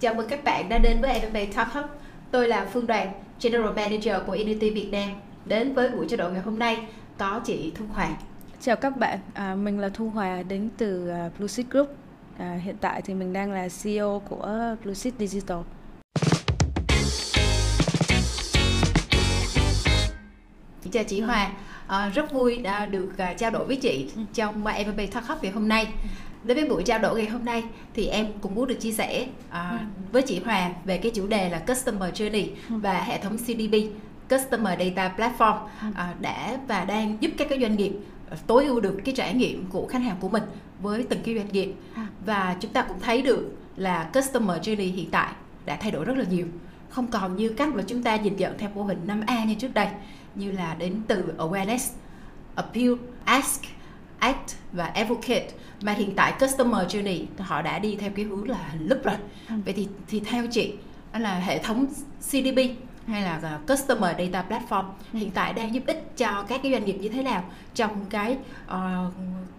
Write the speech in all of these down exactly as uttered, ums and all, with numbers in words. Chào mừng các bạn đã đến với em em a Talk Hub. Tôi là Phương Đoàn, General Manager của Innity Việt Nam. Đến với buổi trao đổi ngày hôm nay có chị Thu Hoà. Chào các bạn, à, mình là Thu Hoà đến từ Blueseed Group. À, hiện tại thì mình đang là xê e ô của Blueseed Digital. Chào chị Hoà, à, rất vui đã được uh, trao đổi với chị trong em em a Talk Hub ngày hôm nay. Đối với buổi trao đổi ngày hôm nay thì em cũng muốn được chia sẻ uh, ừ. với chị Hoà về cái chủ đề là Customer Journey ừ. và hệ thống xê đê pê, Customer Data Platform uh, đã và đang giúp các cái doanh nghiệp tối ưu được cái trải nghiệm của khách hàng của mình với từng cái doanh nghiệp. Và chúng ta cũng thấy được là Customer Journey hiện tại đã thay đổi rất là nhiều, không còn như cách mà chúng ta nhìn nhận theo mô hình năm A như trước đây, như là đến từ Awareness, Appeal, Ask, Act và Advocate, mà hiện tại Customer Journey họ đã đi theo cái hướng là hình lúc rồi. Vậy thì, thì theo chị là hệ thống xê đê pê hay là Customer Data Platform hiện tại đang giúp ích cho các cái doanh nghiệp như thế nào trong cái uh,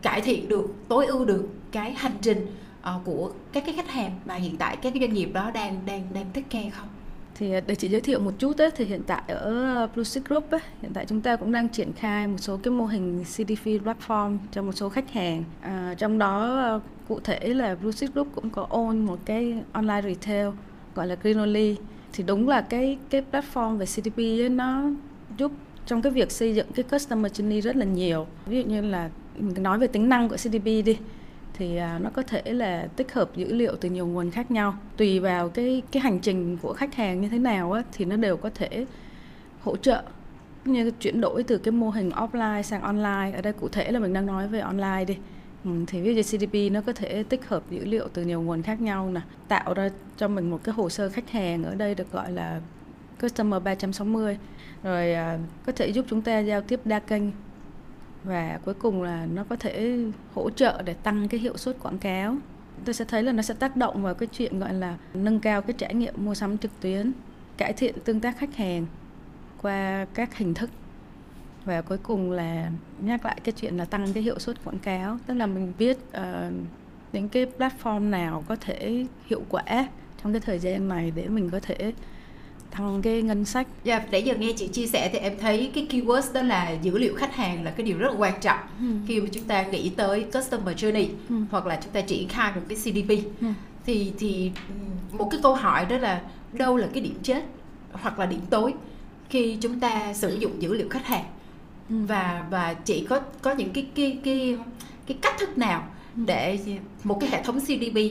cải thiện được, tối ưu được cái hành trình uh, của các cái khách hàng mà hiện tại các cái doanh nghiệp đó đang đang đang thích nghe không? Thì để chị giới thiệu một chút ấy, thì hiện tại ở Blueseed Group ấy, hiện tại chúng ta cũng đang triển khai một số cái mô hình xê đê pê platform cho một số khách hàng. À, trong đó cụ thể là Blueseed Group cũng có own một cái online retail gọi là Greenoli. Thì đúng là cái cái platform về xê đê pê ấy, nó giúp trong cái việc xây dựng cái customer journey rất là nhiều. Ví dụ như là mình nói về tính năng của xê đê pê đi, thì nó có thể là tích hợp dữ liệu từ nhiều nguồn khác nhau. Tùy vào cái cái hành trình của khách hàng như thế nào á, thì nó đều có thể hỗ trợ như chuyển đổi từ cái mô hình offline sang online. Ở đây cụ thể là mình đang nói về online đi. Ừ, thì ví dụ xê đê pê nó có thể tích hợp dữ liệu từ nhiều nguồn khác nhau nè, tạo ra cho mình một cái hồ sơ khách hàng, ở đây được gọi là Customer ba trăm sáu mươi. Rồi có thể giúp chúng ta giao tiếp đa kênh. Và cuối cùng là nó có thể hỗ trợ để tăng cái hiệu suất quảng cáo. Tôi sẽ thấy là nó sẽ tác động vào cái chuyện gọi là nâng cao cái trải nghiệm mua sắm trực tuyến, cải thiện tương tác khách hàng qua các hình thức. Và cuối cùng là nhắc lại cái chuyện là tăng cái hiệu suất quảng cáo. Tức là mình biết uh, những cái platform nào có thể hiệu quả trong cái thời gian này để mình có thể thằng cái ngân sách. Dạ, yeah, nãy giờ nghe chị chia sẻ thì em thấy cái keyword đó là dữ liệu khách hàng là cái điều rất là quan trọng ừ. khi mà chúng ta nghĩ tới Customer Journey ừ. hoặc là chúng ta triển khai một cái xê đê pê. Ừ. Thì thì một cái câu hỏi đó là đâu là cái điểm chết hoặc là điểm tối khi chúng ta sử dụng dữ liệu khách hàng. Ừ. Và và chị có có những cái cái cái cái cách thức nào để một cái hệ thống xê đê pê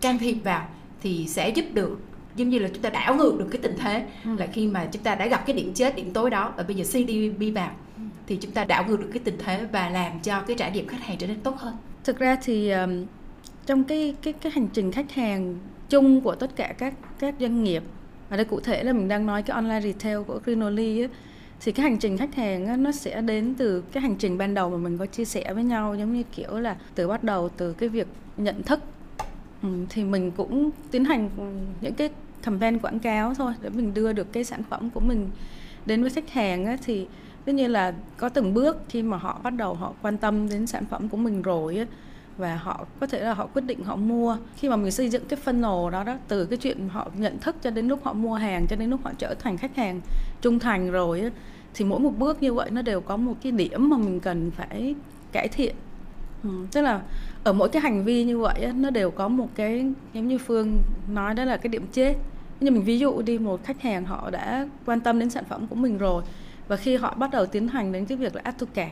can thiệp vào thì sẽ giúp được, giống như là chúng ta đảo ngược được cái tình thế ừ. là khi mà chúng ta đã gặp cái điểm chết, điểm tối đó, và bây giờ xê đê pê vào ừ. thì chúng ta đảo ngược được cái tình thế và làm cho cái trải nghiệm khách hàng trở nên tốt hơn. Thực ra thì um, trong cái cái cái hành trình khách hàng chung của tất cả các các doanh nghiệp, ở đây cụ thể là mình đang nói cái online retail của Greenoli, thì cái hành trình khách hàng á, nó sẽ đến từ cái hành trình ban đầu mà mình có chia sẻ với nhau, giống như kiểu là từ bắt đầu từ cái việc nhận thức. Ừ, thì mình cũng tiến hành những cái campaign quảng cáo thôi để mình đưa được cái sản phẩm của mình đến với khách hàng á, thì tất nhiên là có từng bước khi mà họ bắt đầu họ quan tâm đến sản phẩm của mình rồi á, và họ có thể là họ quyết định họ mua. Khi mà mình xây dựng cái funnel đó, đó từ cái chuyện họ nhận thức cho đến lúc họ mua hàng, cho đến lúc họ trở thành khách hàng trung thành rồi á, thì mỗi một bước như vậy nó đều có một cái điểm mà mình cần phải cải thiện. Ừ, tức là ở mỗi cái hành vi như vậy á, nó đều có một cái, giống như Phương nói đó là cái điểm chết. Nhưng mình ví dụ đi, một khách hàng họ đã quan tâm đến sản phẩm của mình rồi, và khi họ bắt đầu tiến hành đến cái việc là add to cart,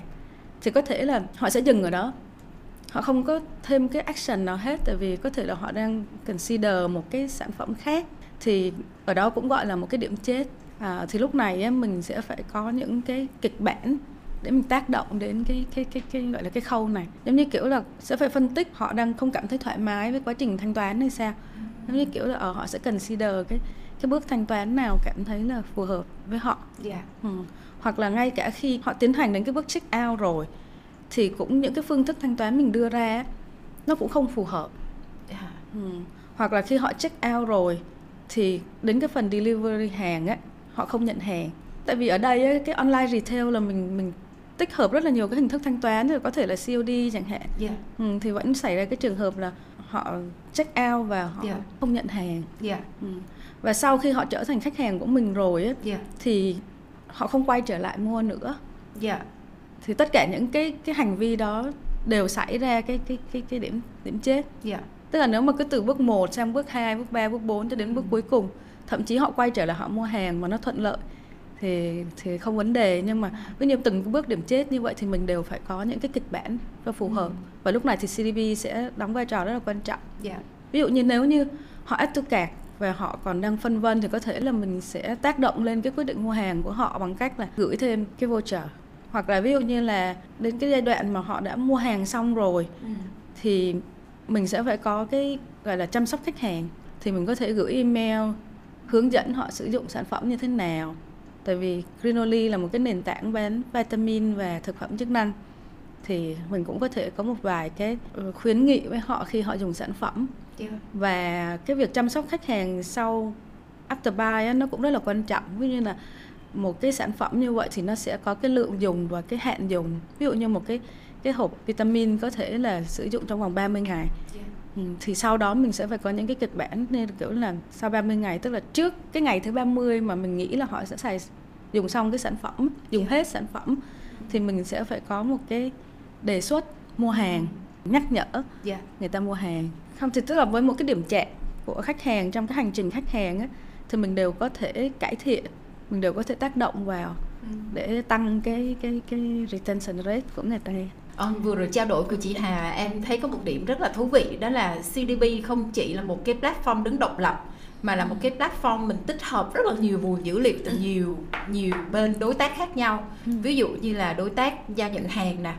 thì có thể là họ sẽ dừng ở đó. Họ không có thêm cái action nào hết, tại vì có thể là họ đang consider một cái sản phẩm khác. Thì ở đó cũng gọi là một cái điểm chết. À, thì lúc này á, mình sẽ phải có những cái kịch bản để mình tác động đến cái, cái, cái, cái gọi là cái khâu này. Giống như kiểu là sẽ phải phân tích họ đang không cảm thấy thoải mái với quá trình thanh toán hay sao. Giống như kiểu là ở họ sẽ consider cái, cái bước thanh toán nào cảm thấy là phù hợp với họ. Yeah. Ừ. Hoặc là ngay cả khi họ tiến hành đến cái bước check out rồi, thì cũng những cái phương thức thanh toán mình đưa ra nó cũng không phù hợp. Yeah. Ừ. Hoặc là khi họ check out rồi, thì đến cái phần delivery hàng ấy, họ không nhận hàng. Tại vì ở đây ấy, cái online retail là mình mình tích hợp rất là nhiều cái hình thức thanh toán, rồi có thể là xê ô đê chẳng hạn. Yeah. Ừ, thì vẫn xảy ra cái trường hợp là họ check out và họ yeah. không nhận hàng. Yeah. Ừ. Và sau khi họ trở thành khách hàng của mình rồi ấy, yeah. thì họ không quay trở lại mua nữa. Yeah. Thì tất cả những cái cái hành vi đó đều xảy ra cái cái cái cái điểm điểm chết. Yeah. Tức là nếu mà cứ từ bước một sang bước hai, bước ba, bước bốn cho đến bước ừ. cuối cùng, thậm chí họ quay trở lại họ mua hàng mà nó thuận lợi thì thì không vấn đề, nhưng mà với nhiều từng bước điểm chết như vậy thì mình đều phải có những cái kịch bản và phù hợp. Ừ. Và lúc này thì xê đê pê sẽ đóng vai trò rất là quan trọng. Yeah. Ví dụ như nếu như họ áp thu cạc và họ còn đang phân vân thì có thể là mình sẽ tác động lên cái quyết định mua hàng của họ bằng cách là gửi thêm cái voucher. Hoặc là ví dụ như là đến cái giai đoạn mà họ đã mua hàng xong rồi ừ. thì mình sẽ phải có cái gọi là chăm sóc khách hàng. Thì mình có thể gửi email hướng dẫn họ sử dụng sản phẩm như thế nào. Tại vì Greenoli là một cái nền tảng bán vitamin và thực phẩm chức năng. Thì mình cũng có thể có một vài cái khuyến nghị với họ khi họ dùng sản phẩm. Yeah. Và cái việc chăm sóc khách hàng sau after buy ấy, nó cũng rất là quan trọng. Ví dụ như là một cái sản phẩm như vậy thì nó sẽ có cái lượng dùng và cái hạn dùng. Ví dụ như một cái, cái hộp vitamin có thể là sử dụng trong vòng ba mươi ngày. Yeah. Thì sau đó mình sẽ phải có những cái kịch bản nên kiểu là sau ba mươi ngày, tức là trước cái ngày thứ ba mươi mà mình nghĩ là họ sẽ xài dùng xong cái sản phẩm, dùng yeah. hết sản phẩm thì mình sẽ phải có một cái đề xuất mua hàng, nhắc nhở yeah. người ta mua hàng. Không thì tức là với một cái điểm chạm của khách hàng trong cái hành trình khách hàng ấy, thì mình đều có thể cải thiện, mình đều có thể tác động vào để tăng cái cái cái retention rate của người ta. Ờ, vừa rồi trao đổi của chị Hà em thấy có một điểm rất là thú vị, đó là xê đê pê không chỉ là một cái platform đứng độc lập mà là một cái platform mình tích hợp rất là nhiều nguồn dữ liệu từ nhiều nhiều bên đối tác khác nhau. Ví dụ như là đối tác giao nhận hàng nè,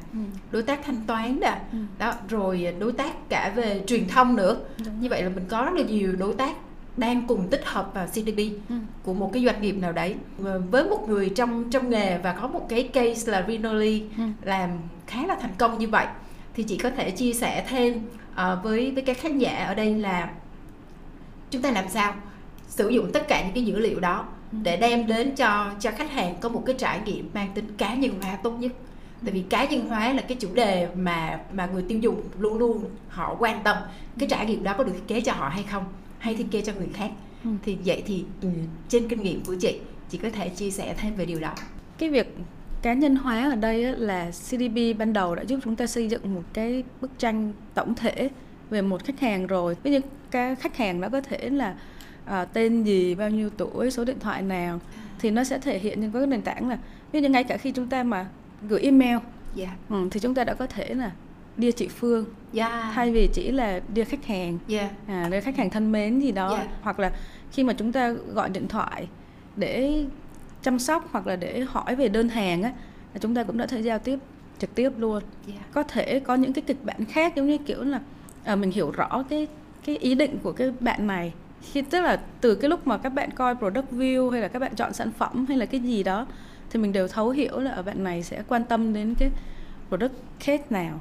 đối tác thanh toán nè, đó, rồi đối tác cả về truyền thông nữa. Như vậy là mình có rất là nhiều đối tác đang cùng tích hợp vào xê đê pê ừ. của một cái doanh nghiệp nào đấy. Với một người trong trong nghề và có một cái case là Greenoli ừ. làm khá là thành công như vậy, thì chị có thể chia sẻ thêm uh, với với các khán giả ở đây là chúng ta làm sao sử dụng tất cả những cái dữ liệu đó ừ. để đem đến cho cho khách hàng có một cái trải nghiệm mang tính cá nhân hóa tốt nhất. Tại vì cá nhân hóa là cái chủ đề mà mà người tiêu dùng luôn luôn họ quan tâm, cái trải nghiệm đó có được thiết kế cho họ hay không, hay thiết kế cho người khác. Ừ. Thì vậy thì ừ, trên kinh nghiệm của chị, chị có thể chia sẻ thêm về điều đó. Cái việc cá nhân hóa ở đây là xê đê pê ban đầu đã giúp chúng ta xây dựng một cái bức tranh tổng thể về một khách hàng rồi. Ví dụ cái khách hàng đó có thể là à, tên gì, bao nhiêu tuổi, số điện thoại nào, thì nó sẽ thể hiện trên cái nền tảng là ví dụ ngay cả khi chúng ta mà gửi email yeah. ừ, thì chúng ta đã có thể là Dear chị Phương yeah. thay vì chỉ là Dear khách hàng yeah. à, Dear khách hàng thân mến gì đó yeah. Hoặc là khi mà chúng ta gọi điện thoại để chăm sóc hoặc là để hỏi về đơn hàng á, chúng ta cũng đã thể giao tiếp trực tiếp luôn yeah. Có thể có những cái kịch bản khác, giống như kiểu là à, mình hiểu rõ cái, cái ý định của cái bạn này khi, tức là từ cái lúc mà các bạn coi product view hay là các bạn chọn sản phẩm hay là cái gì đó, thì mình đều thấu hiểu là bạn này sẽ quan tâm đến cái product case nào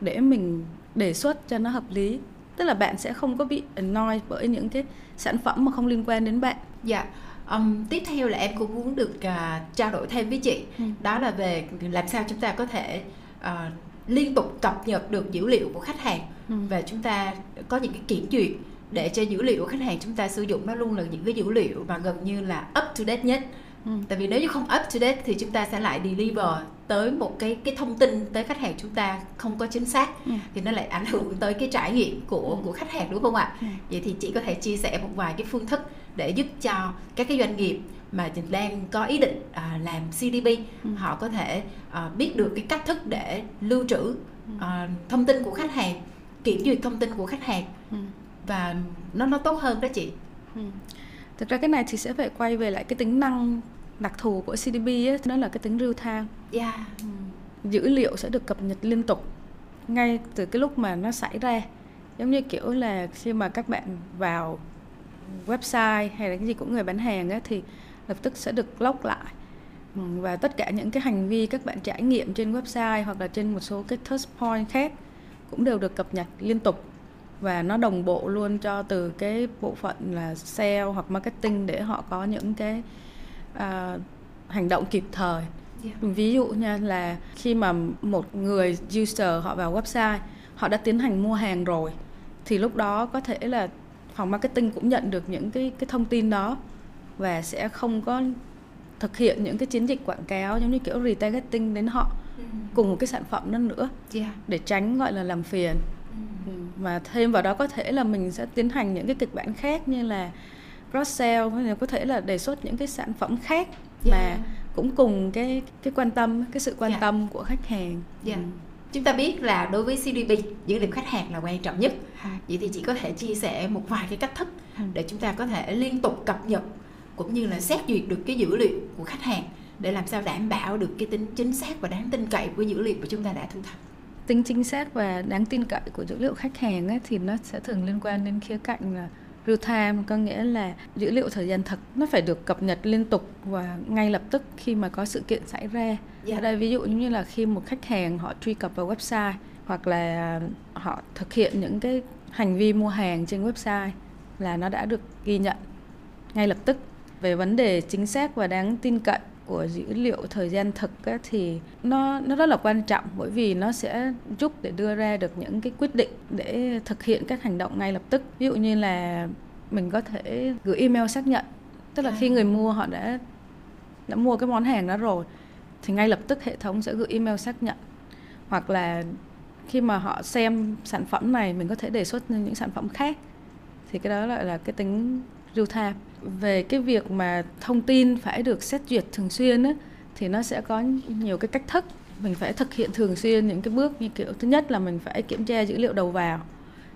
để mình đề xuất cho nó hợp lý. Tức là bạn sẽ không có bị annoyed bởi những cái sản phẩm mà không liên quan đến bạn. Dạ. Um, tiếp theo là em cũng muốn được uh, trao đổi thêm với chị. Ừ. Đó là về làm sao chúng ta có thể uh, liên tục cập nhật được dữ liệu của khách hàng. Ừ. Và chúng ta có những cái kiểm duyệt để cho dữ liệu của khách hàng chúng ta sử dụng nó luôn là những cái dữ liệu mà gần như là up to date nhất. Ừ. Tại vì nếu như không up to date thì chúng ta sẽ lại deliver tới một cái cái thông tin tới khách hàng chúng ta không có chính xác ừ. thì nó lại ảnh hưởng tới cái trải nghiệm của của khách hàng, đúng không ạ? Ừ. Vậy thì chị có thể chia sẻ một vài cái phương thức để giúp cho các cái doanh nghiệp mà đang có ý định à, làm xê đê pê ừ. họ có thể à, biết được cái cách thức để lưu trữ à, thông tin của khách hàng, kiểm duyệt thông tin của khách hàng ừ. và nó nó tốt hơn đó chị. Ừ. Thực ra cái này thì sẽ phải quay về lại cái tính năng đặc thù của xê đê pê ấy, đó là cái tính real time. Yeah. Dữ liệu sẽ được cập nhật liên tục ngay từ cái lúc mà nó xảy ra. Giống như kiểu là khi mà các bạn vào website hay là cái gì của người bán hàng ấy, thì lập tức sẽ được log lại. Và tất cả những cái hành vi các bạn trải nghiệm trên website hoặc là trên một số cái touch point khác cũng đều được cập nhật liên tục. Và nó đồng bộ luôn cho từ cái bộ phận là sale hoặc marketing để họ có những cái uh, hành động kịp thời. Yeah. Ví dụ nha, là khi mà một người user họ vào website, họ đã tiến hành mua hàng rồi, thì lúc đó có thể là phòng marketing cũng nhận được những cái, cái thông tin đó và sẽ không có thực hiện những cái chiến dịch quảng cáo giống như kiểu retargeting đến họ cùng một cái sản phẩm đó nữa, yeah. để tránh gọi là làm phiền. Mà thêm vào đó có thể là mình sẽ tiến hành những cái kịch bản khác như là cross sell, có thể là đề xuất những cái sản phẩm khác mà yeah. cũng cùng cái cái quan tâm, cái sự quan yeah. tâm của khách hàng. Yeah. Ừ. Chúng ta biết là đối với xê đê pê, dữ liệu khách hàng là quan trọng nhất. Vậy thì chị có thể chia sẻ một vài cái cách thức để chúng ta có thể liên tục cập nhật cũng như là xét duyệt được cái dữ liệu của khách hàng để làm sao đảm bảo được cái tính chính xác và đáng tin cậy của dữ liệu mà chúng ta đã thu thập. Tính chính xác và đáng tin cậy của dữ liệu khách hàng ấy, thì nó sẽ thường liên quan đến khía cạnh là real time, có nghĩa là dữ liệu thời gian thực, nó phải được cập nhật liên tục và ngay lập tức khi mà có sự kiện xảy ra. Dạ. Ở đây ví dụ như là khi một khách hàng họ truy cập vào website hoặc là họ thực hiện những cái hành vi mua hàng trên website là nó đã được ghi nhận ngay lập tức. Về vấn đề chính xác và đáng tin cậy của dữ liệu thời gian thực ấy, thì nó, nó rất là quan trọng bởi vì nó sẽ giúp để đưa ra được những cái quyết định để thực hiện các hành động ngay lập tức. Ví dụ như là mình có thể gửi email xác nhận, tức là khi người mua họ đã, đã mua cái món hàng đó rồi thì ngay lập tức hệ thống sẽ gửi email xác nhận. Hoặc là khi mà họ xem sản phẩm này mình có thể đề xuất những sản phẩm khác, thì cái đó lại là cái tính real time. Về cái việc mà thông tin phải được xét duyệt thường xuyên ấy, thì nó sẽ có nhiều cái cách thức. Mình phải thực hiện thường xuyên những cái bước như kiểu thứ nhất là mình phải kiểm tra dữ liệu đầu vào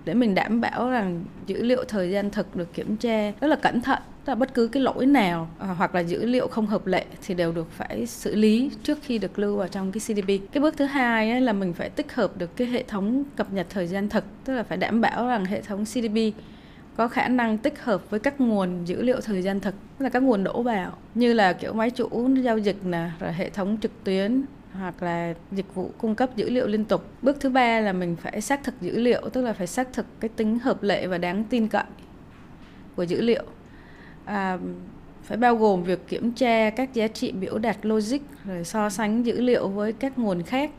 để mình đảm bảo rằng dữ liệu thời gian thực được kiểm tra rất là cẩn thận. Tức là bất cứ cái lỗi nào hoặc là dữ liệu không hợp lệ thì đều được phải xử lý trước khi được lưu vào trong cái xê đê pê. Cái bước thứ hai ấy là mình phải tích hợp được cái hệ thống cập nhật thời gian thực, tức là phải đảm bảo rằng hệ thống xê đê pê có khả năng tích hợp với các nguồn dữ liệu thời gian thực, là các nguồn đổ vào như là kiểu máy chủ giao dịch nè, rồi hệ thống trực tuyến hoặc là dịch vụ cung cấp dữ liệu liên tục. Bước thứ ba là mình phải xác thực dữ liệu, tức là phải xác thực cái tính hợp lệ và đáng tin cậy của dữ liệu. À, phải bao gồm việc kiểm tra các giá trị biểu đạt logic, rồi so sánh dữ liệu với các nguồn khác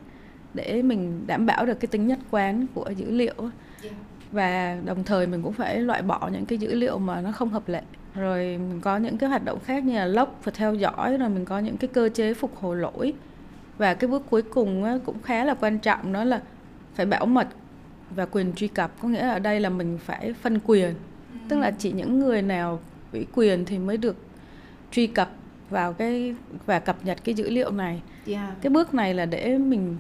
để mình đảm bảo được cái tính nhất quán của dữ liệu. Yeah. Và đồng thời mình cũng phải loại bỏ những cái dữ liệu mà nó không hợp lệ. Rồi mình có những cái hoạt động khác như là log và theo dõi, rồi mình có những cái cơ chế phục hồi lỗi. Và cái bước cuối cùng cũng khá là quan trọng, đó là phải bảo mật và quyền truy cập. Có nghĩa là ở đây là mình phải phân quyền, tức là chỉ những người nào ủy quyền thì mới được truy cập vào cái và cập nhật cái dữ liệu này. Yeah. Cái bước này là để mình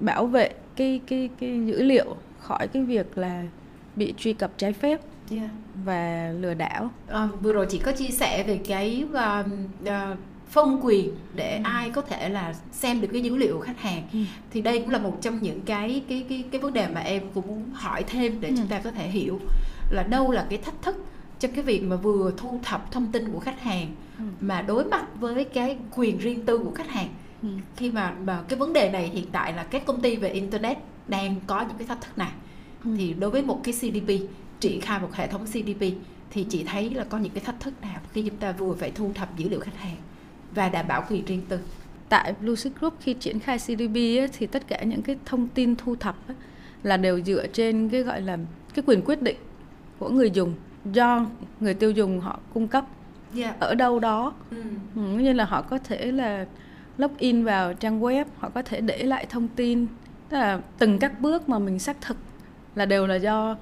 bảo vệ cái, cái, cái dữ liệu khỏi cái việc là bị truy cập trái phép yeah. và lừa đảo. À, vừa rồi chị có chia sẻ về cái uh, uh, phân quyền để ừ. ai có thể là xem được cái dữ liệu của khách hàng. Ừ. Thì đây cũng là một trong những cái cái cái cái vấn đề mà em cũng muốn hỏi thêm để ừ. chúng ta có thể hiểu là đâu là cái thách thức cho cái việc mà vừa thu thập thông tin của khách hàng ừ. mà đối mặt với cái quyền riêng tư của khách hàng. Ừ. Khi mà, mà cái vấn đề này hiện tại là các công ty về internet đang có những cái thách thức này. Thì đối với một cái xê đê pê, triển khai một hệ thống xê đê pê thì chị thấy là có những cái thách thức nào khi chúng ta vừa phải thu thập dữ liệu khách hàng và đảm bảo quyền riêng tư? Tại Blueseed Group khi triển khai xê đê pê ấy, thì tất cả những cái thông tin thu thập ấy, là đều dựa trên cái gọi là cái quyền quyết định của người dùng, do người tiêu dùng họ cung cấp yeah. ở đâu đó. Ừ. Như là họ có thể là login vào trang web, họ có thể để lại thông tin, tức là từng các bước mà mình xác thực là đều là do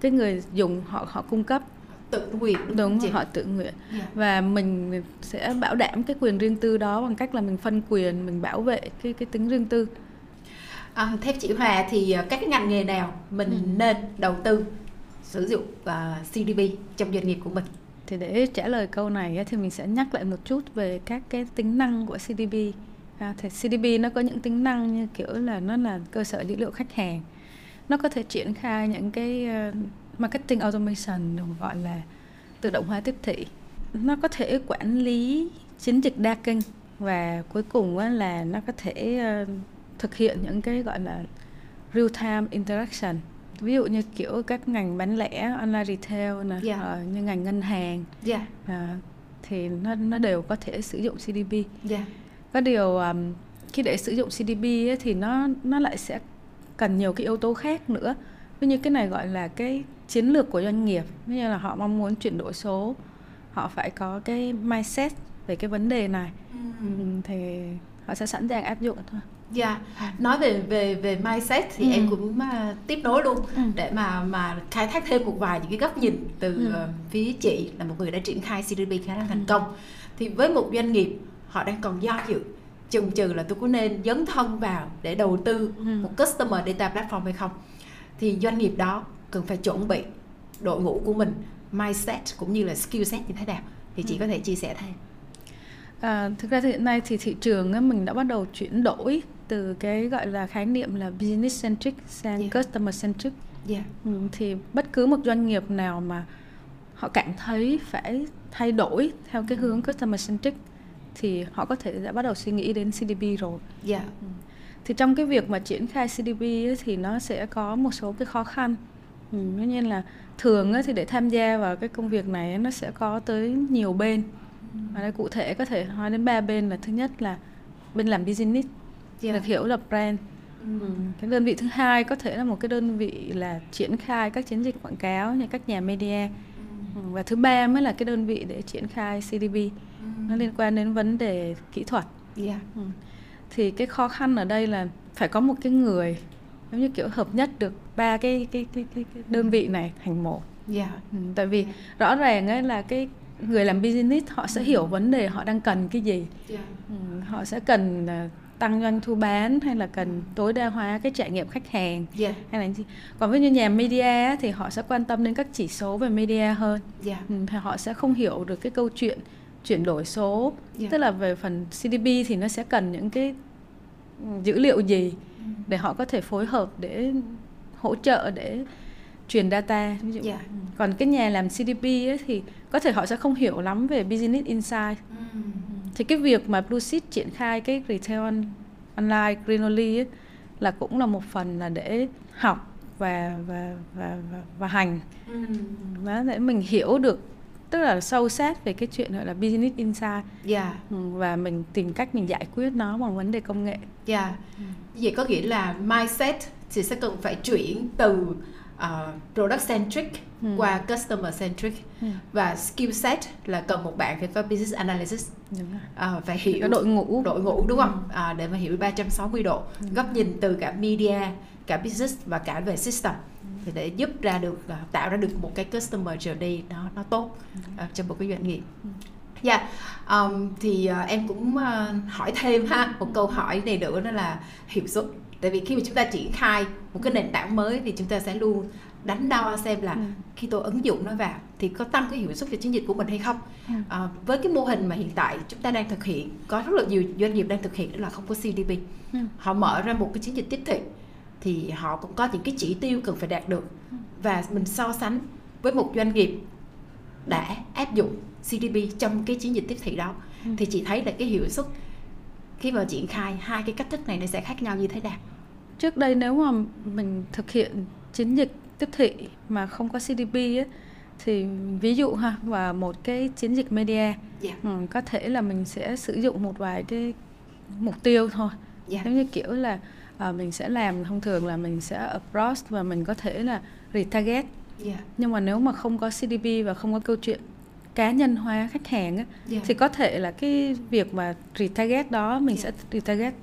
cái người dùng họ họ cung cấp, tự nguyện đúng, đúng không? Họ tự nguyện yeah. và mình sẽ bảo đảm cái quyền riêng tư đó bằng cách là mình phân quyền, mình bảo vệ cái cái tính riêng tư. À, theo chị Hoà thì các cái ngành nghề nào mình ừ. nên đầu tư sử dụng uh, xê đê pê trong doanh nghiệp của mình? Thì để trả lời câu này thì mình sẽ nhắc lại một chút về các cái tính năng của xê đê pê. À, thì xê đê pê nó có những tính năng như kiểu là nó là cơ sở dữ liệu khách hàng. Nó có thể triển khai những cái marketing automation, gọi là tự động hóa tiếp thị. Nó có thể quản lý chiến dịch đa kênh. Và cuối cùng là nó có thể thực hiện những cái gọi là real-time interaction. Ví dụ như kiểu các ngành bán lẻ, online retail, này, yeah. như ngành ngân hàng. Yeah. Thì nó, nó đều có thể sử dụng xê đê pê. Yeah. Có điều khi để sử dụng xê đê pê thì nó, nó lại sẽ cần nhiều cái yếu tố khác nữa. Ví như cái này gọi là cái chiến lược của doanh nghiệp, ví như là họ mong muốn chuyển đổi số, họ phải có cái mindset về cái vấn đề này, ừ. thì họ sẽ sẵn sàng áp dụng thôi. Dạ, yeah. Nói về về về mindset thì ừ. em cũng tiếp nối luôn ừ. để mà mà khai thác thêm một vài những cái góc nhìn từ ừ. phía chị là một người đã triển khai xê đê pê khá là thành ừ. công. Thì với một doanh nghiệp họ đang còn do dự, chừng chừng là tôi có nên dấn thân vào để đầu tư ừ. một customer data platform hay không, thì doanh nghiệp đó cần phải chuẩn bị đội ngũ của mình, mindset cũng như là skill set như thế nào, thì chị ừ. có thể chia sẻ thêm. À, thực ra thì hiện nay thì thị trường ấy, mình đã bắt đầu chuyển đổi từ cái gọi là khái niệm là business centric sang yeah. customer centric. Yeah. Ừ, thì bất cứ một doanh nghiệp nào mà họ cảm thấy phải thay đổi theo cái hướng customer centric thì họ có thể đã bắt đầu suy nghĩ đến xê đê pê rồi. Yeah. Ừ. Thì trong cái việc mà triển khai xê đê pê ấy, thì nó sẽ có một số cái khó khăn. Ừ, nên là thường ấy, thì để tham gia vào cái công việc này ấy, nó sẽ có tới nhiều bên. Ở đây cụ thể có thể nói đến ba bên, là thứ nhất là bên làm business, yeah. được hiểu là brand. Mm. Cái đơn vị thứ hai có thể là một cái đơn vị là triển khai các chiến dịch quảng cáo như các nhà media. Mm. Và thứ ba mới là cái đơn vị để triển khai xê đê pê. Mm. Nó liên quan đến vấn đề kỹ thuật. Yeah. Ừ. Thì cái khó khăn ở đây là phải có một cái người giống như kiểu hợp nhất được ba cái, cái, cái, cái, cái đơn vị này thành một. Yeah. Ừ, tại vì yeah. rõ ràng ấy là cái người làm business họ sẽ ừ. hiểu vấn đề họ đang cần cái gì, yeah. ừ, họ sẽ cần uh, tăng doanh thu bán hay là cần tối đa hóa cái trải nghiệm khách hàng, yeah. hay là gì. Còn với nhà media thì họ sẽ quan tâm đến các chỉ số về media hơn, yeah. ừ, thì họ sẽ không hiểu được cái câu chuyện chuyển đổi số, yeah. tức là về phần xê đê pê thì nó sẽ cần những cái dữ liệu gì ừ. để họ có thể phối hợp để hỗ trợ để truyền data, ví dụ. Yeah. Còn cái nhà làm xê đê pê ấy, thì có thể họ sẽ không hiểu lắm về business insight. Mm. Thì cái việc mà Blueseed triển khai cái retail on, online Greenoli là cũng là một phần là để học và và và và, và hành. Mm. Đó, để mình hiểu được, tức là sâu sát về cái chuyện gọi là business insight. Yeah. Và mình tìm cách mình giải quyết nó bằng vấn đề công nghệ. Yeah. Vậy có nghĩa là mindset thì sẽ cần phải chuyển từ Uh, product-centric ừ. qua customer-centric, ừ. và skill set là cần một bạn phải có business analysis, uh, phải hiểu đội ngũ, đội ngũ đúng không? Ừ. Uh, để mà hiểu ba trăm sáu mươi độ, ừ. góc nhìn từ cả media, cả business và cả về system, ừ. thì để giúp ra được, uh, tạo ra được một cái customer journey nó nó tốt uh, cho một cái doanh nghiệp. Ừ. Dạ, yeah. um, thì uh, em cũng uh, hỏi thêm ha một câu hỏi này nữa, đó là hiệu suất. Tại vì khi mà chúng ta triển khai một cái nền tảng mới thì chúng ta sẽ luôn đánh đo xem là ừ. khi tôi ứng dụng nó vào thì có tăng cái hiệu suất cho chiến dịch của mình hay không. Ừ. À, với cái mô hình mà hiện tại chúng ta đang thực hiện, có rất là nhiều doanh nghiệp đang thực hiện đó là không có xê đê pê. Ừ. Họ mở ra một cái chiến dịch tiếp thị thì họ cũng có những cái chỉ tiêu cần phải đạt được, và mình so sánh với một doanh nghiệp đã áp dụng xê đê pê trong cái chiến dịch tiếp thị đó, ừ. thì chị thấy là cái hiệu suất khi mà triển khai hai cái cách thức này nó sẽ khác nhau như thế nào? Trước đây nếu mà mình thực hiện chiến dịch tiếp thị mà không có xê đê pê ấy, thì ví dụ ha, và một cái chiến dịch media, yeah. ừ, có thể là mình sẽ sử dụng một vài cái mục tiêu thôi, yeah. giống như kiểu là à, mình sẽ làm thông thường là mình sẽ approach và mình có thể là retarget, yeah. nhưng mà nếu mà không có xê đê pê và không có câu chuyện cá nhân hóa khách hàng ấy, yeah. thì có thể là cái việc mà retarget đó mình yeah. sẽ retarget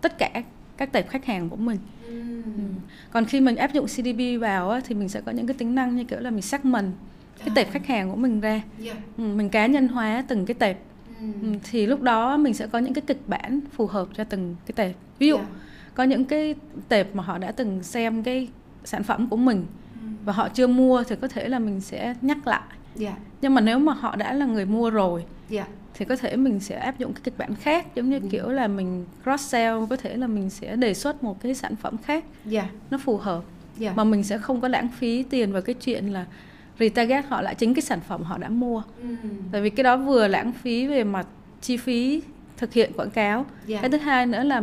tất cả các tệp khách hàng của mình. Mm. Ừ. Còn khi mình áp dụng xê đê pê vào ấy, thì mình sẽ có những cái tính năng như kiểu là mình segment cái tệp khách hàng của mình ra, yeah. ừ, mình cá nhân hóa từng cái tệp, mm. ừ, thì lúc đó mình sẽ có những cái kịch bản phù hợp cho từng cái tệp. Ví dụ yeah. có những cái tệp mà họ đã từng xem cái sản phẩm của mình mm. và họ chưa mua thì có thể là mình sẽ nhắc lại. Yeah. Nhưng mà nếu mà họ đã là người mua rồi, yeah. thì có thể mình sẽ áp dụng cái kịch bản khác, giống như ừ. kiểu là mình cross sell, có thể là mình sẽ đề xuất một cái sản phẩm khác, yeah. nó phù hợp, yeah. mà mình sẽ không có lãng phí tiền vào cái chuyện là retarget họ lại chính cái sản phẩm họ đã mua. Ừ. Tại vì cái đó vừa lãng phí về mặt chi phí thực hiện quảng cáo, yeah. cái thứ hai nữa là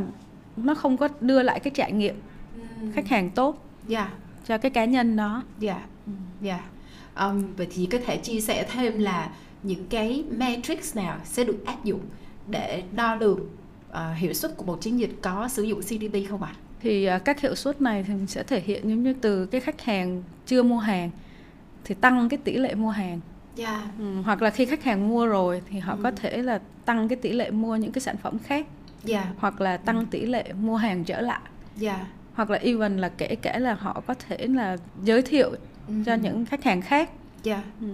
nó không có đưa lại cái trải nghiệm ừ. khách hàng tốt, yeah. cho cái cá nhân đó. Yeah. Yeah. Um, vậy thì có thể chia sẻ thêm là những cái matrix nào sẽ được áp dụng để đo lường uh, hiệu suất của một chiến dịch có sử dụng xê đê pê không ạ? À? Thì các hiệu suất này thì mình sẽ thể hiện giống như từ cái khách hàng chưa mua hàng thì tăng cái tỷ lệ mua hàng. Yeah. Ừ, hoặc là khi khách hàng mua rồi thì họ ừ. có thể là tăng cái tỷ lệ mua những cái sản phẩm khác. Yeah. Hoặc là tăng ừ. tỷ lệ mua hàng trở lại. Yeah. Hoặc là even là kể cả là họ có thể là giới thiệu ừ. cho những khách hàng khác. Yeah. Ừ.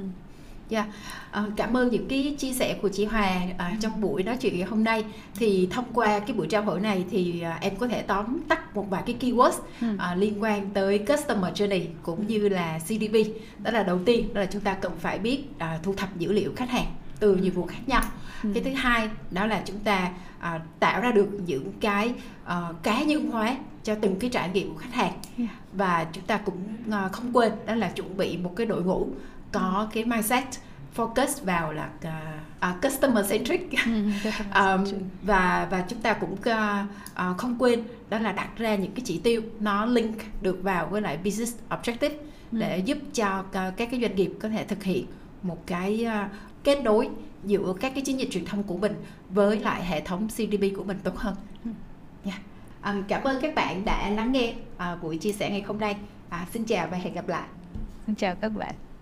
Yeah. À, cảm ơn những cái chia sẻ của chị Hoà à, trong buổi nói chuyện ngày hôm nay. Thì thông qua cái buổi trao đổi này thì à, em có thể tóm tắt một vài cái keywords ừ. à, liên quan tới Customer Journey cũng như là xê đê pê. Đó là đầu tiên đó là chúng ta cần phải biết à, thu thập dữ liệu khách hàng từ nhiều vùng khác nhau. ừ. Cái thứ hai đó là chúng ta à, tạo ra được những cái à, cá nhân hóa cho từng cái trải nghiệm của khách hàng. yeah. Và chúng ta cũng à, không quên đó là chuẩn bị một cái đội ngũ có cái mindset focus vào là uh, customer centric. um, và và chúng ta cũng uh, không quên đó là đặt ra những cái chỉ tiêu nó link được vào với lại business objective để giúp cho uh, các cái doanh nghiệp có thể thực hiện một cái uh, kết nối giữa các cái chiến dịch truyền thông của mình với lại hệ thống xê đê pê của mình tốt hơn. yeah. um, Cảm ơn các bạn đã lắng nghe uh, buổi chia sẻ ngày hôm nay. uh, Xin chào và hẹn gặp lại. Xin chào các bạn.